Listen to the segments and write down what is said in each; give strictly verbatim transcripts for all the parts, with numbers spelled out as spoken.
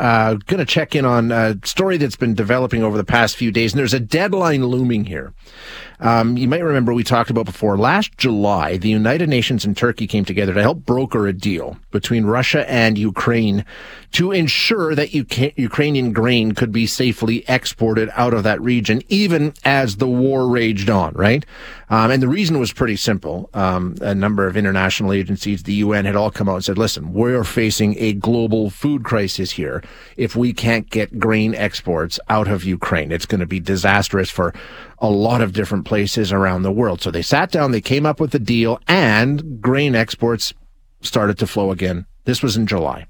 Uh, going to check in on a story that's been developing over the past few days, and there's a deadline looming here. Um, you might remember we talked about before. Last July, the United Nations and Turkey came together to help broker a deal between Russia and Ukraine to ensure that UK- Ukrainian grain could be safely exported out of that region, even as the war raged on, right? Um, and the reason was pretty simple. Um, a number of international agencies, the U N, had all come out and said, listen, we're facing a global food crisis here. If we can't get grain exports out of Ukraine, it's going to be disastrous for a lot of different places around the world. So they sat down, they came up with a deal, and grain exports started to flow again. This was in July.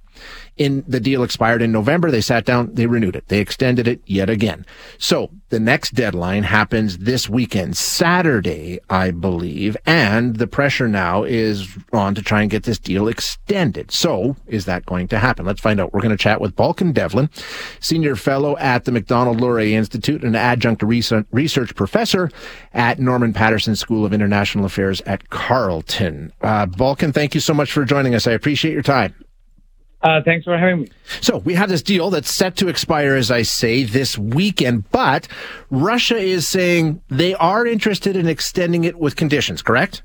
In the deal expired in November. They sat down, they renewed it, they extended it yet again. So the next deadline happens this weekend, Saturday, I believe, and the pressure now is on to try and get this deal extended. So is that going to happen? Let's find out. We're going to chat with Balkan Devlin, senior fellow at the Macdonald Laurier Institute and adjunct research professor at Norman Paterson School of International Affairs at Carleton. Uh, Balkan, thank you so much for joining us. I appreciate your time. Uh, thanks for having me. So we have this deal that's set to expire, as I say, this weekend, but Russia is saying they are interested in extending it with conditions, correct?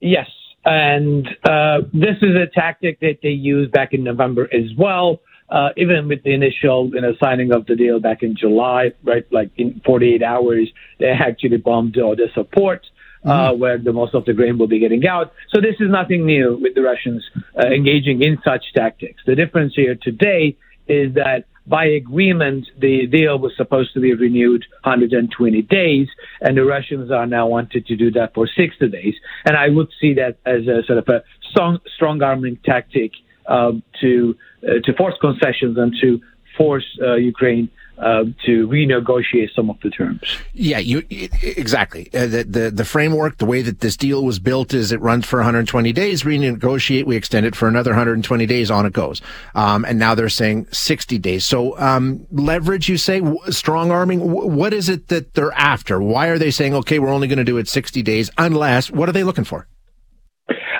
Yes, and uh, this is a tactic that they used back in November as well, uh, even with the initial you know, signing of the deal back in July, right? Like in forty-eight hours, they actually bombed all the support. Mm-hmm. Uh, where the most of the grain will be getting out. So this is nothing new with the Russians uh, engaging in such tactics. The difference here today is that by agreement, the deal was supposed to be renewed one hundred twenty days, and the Russians are now wanted to do that for sixty days. And I would see that as a sort of a strong, strong arming tactic uh, to uh, to force concessions and to force uh, Ukraine Uh, to renegotiate some of the terms. Yeah, you exactly. Uh, the, the the framework, the way that this deal was built, is it runs for one hundred twenty days, renegotiate, we extend it for another one hundred twenty days, on it goes. Um, and now they're saying sixty days. So um, leverage, you say, w- strong arming. W- what is it that they're after? Why are they saying, okay, we're only going to do it sixty days, unless, what are they looking for?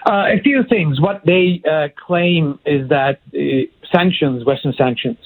Uh, a few things. What they uh, claim is that uh, sanctions, Western sanctions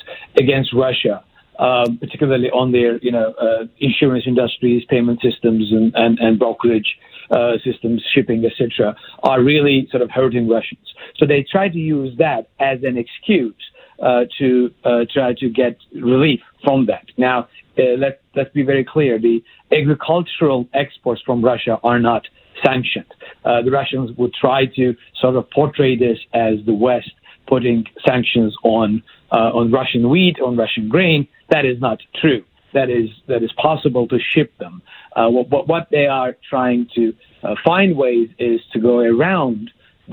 against Russia, Uh, particularly on their, you know, uh, insurance industries, payment systems, and and, and brokerage uh, systems, shipping, et cetera, are really sort of hurting Russians. So they try to use that as an excuse uh, to uh, try to get relief from that. Now, uh, let let's be very clear: the agricultural exports from Russia are not sanctioned. Uh, the Russians would try to sort of portray this as the West putting sanctions on uh, on Russian wheat, on Russian grain. That is not true. That is that is possible to ship them. Uh, what, what they are trying to uh, find ways is to go around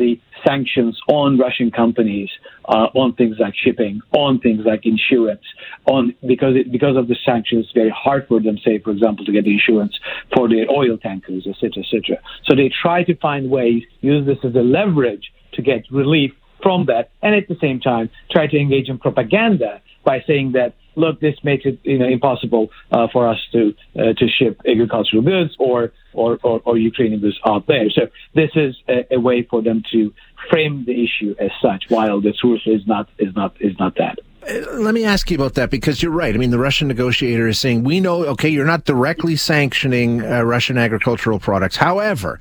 the sanctions on Russian companies, uh, on things like shipping, on things like insurance, on because it, because of the sanctions, it's very hard for them, say, for example, to get insurance for their oil tankers, et cetera, et cetera. So they try to find ways, use this as a leverage to get relief from that, and at the same time try to engage in propaganda by saying that, look, this makes it you know impossible uh, for us to uh, to ship agricultural goods or or, or or Ukrainian goods out there. So this is a, a way for them to frame the issue as such, while the source is not is not is not that. Let me ask you about that, because you're right. I mean, the Russian negotiator is saying, we know, okay, you're not directly sanctioning uh, Russian agricultural products. However,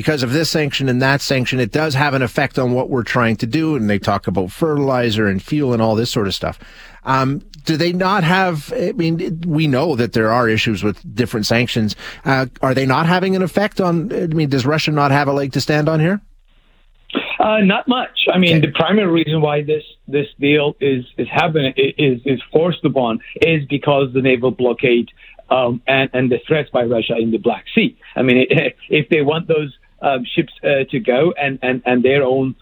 because of this sanction and that sanction, it does have an effect on what we're trying to do. And they talk about fertilizer and fuel and all this sort of stuff. Um, do they not have, I mean, we know that there are issues with different sanctions. Uh, are they not having an effect on, I mean, does Russia not have a leg to stand on here? Uh, not much. I mean, okay. The primary reason why this, this deal is, is happening, is, is forced upon, is because the naval blockade, um, and, and the threats by Russia in the Black Sea. I mean, it, if they want those, um, ships, uh, to go and, and, and their own, uh,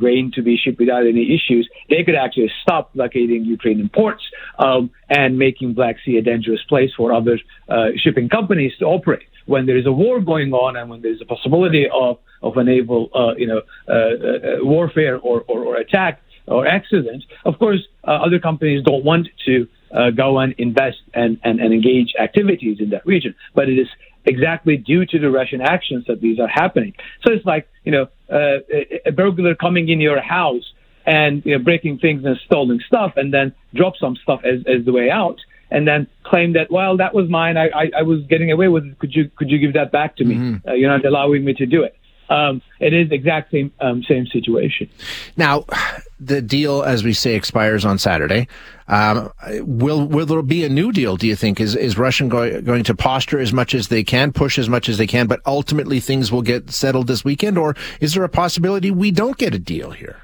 grain to be shipped without any issues, they could actually stop blockading Ukrainian ports, um, and making Black Sea a dangerous place for other, uh, shipping companies to operate. When there is a war going on and when there is a possibility of, of a naval, uh, you know, uh, uh, warfare or, or, or attack or accident, of course, uh, other companies don't want to uh, go and invest and, and, and engage activities in that region. But it is exactly due to the Russian actions that these are happening. So it's like, you know, uh, a burglar coming in your house and you know, breaking things and stealing stuff, and then drop some stuff as, as the way out, and then claim that, well, that was mine. I, I, I was getting away with it. Could you could you give that back to me? Mm-hmm. Uh, you're not allowing me to do it. Um, it is the exact same, um, same situation. Now, the deal, as we say, expires on Saturday. Um, will will there be a new deal, do you think? Is is Russian go- going to posture as much as they can, push as much as they can, but ultimately things will get settled this weekend? Or is there a possibility we don't get a deal here?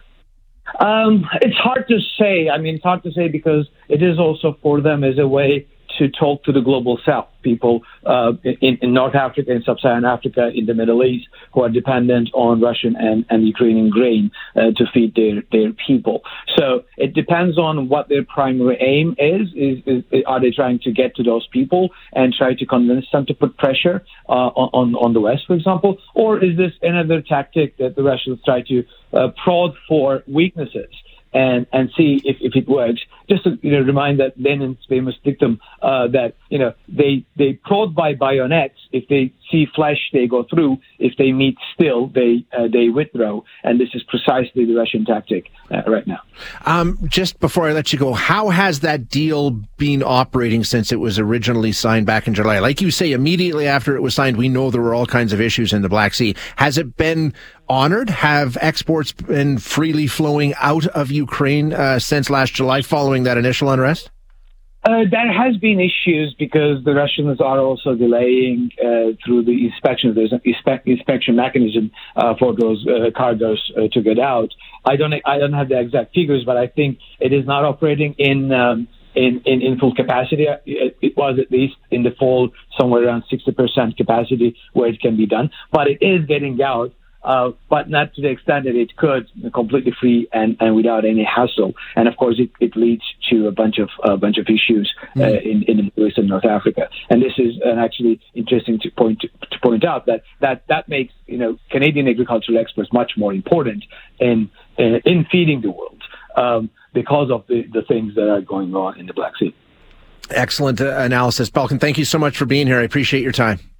Um, it's hard to say. I mean, it's hard to say because it is also for them as a way to talk to the global South, people uh, in, in North Africa, in Sub-Saharan Africa, in the Middle East, who are dependent on Russian and, and Ukrainian grain uh, to feed their, their people. So it depends on what their primary aim is. Is, is, is. Are they trying to get to those people and try to convince them to put pressure uh, on, on the West, for example? Or is this another tactic that the Russians try to uh, prod for weaknesses? And, and see if, if it works. Just to you know, remind that Lenin's famous dictum uh, that you know they they prod by bayonets. If they see flesh, they go through. If they meet steel, they uh, they withdraw. And this is precisely the Russian tactic uh, right now. Um, just before I let you go, how has that deal been operating since it was originally signed back in July? Like you say, immediately after it was signed, we know there were all kinds of issues in the Black Sea. Has it been honored? Have exports been freely flowing out of Ukraine uh, since last July following that initial unrest? Uh, there has been issues because the Russians are also delaying uh, through the inspections. There's an inspe- inspection mechanism uh, for those uh, cargoes uh, to get out. I don't I don't have the exact figures, but I think it is not operating in um, in, in, in full capacity. It, it was at least in the fall somewhere around sixty percent capacity where it can be done. But it is getting out. Uh, but not to the extent that it could, completely free and, and without any hassle. And of course, it, it leads to a bunch of a bunch of issues uh, mm-hmm. in in the Middle East and North Africa. And this is an actually interesting to point to, to point out that, that that makes you know Canadian agricultural exports much more important in in, in feeding the world um, because of the, the things that are going on in the Black Sea. Excellent analysis, Balkan. Thank you so much for being here. I appreciate your time.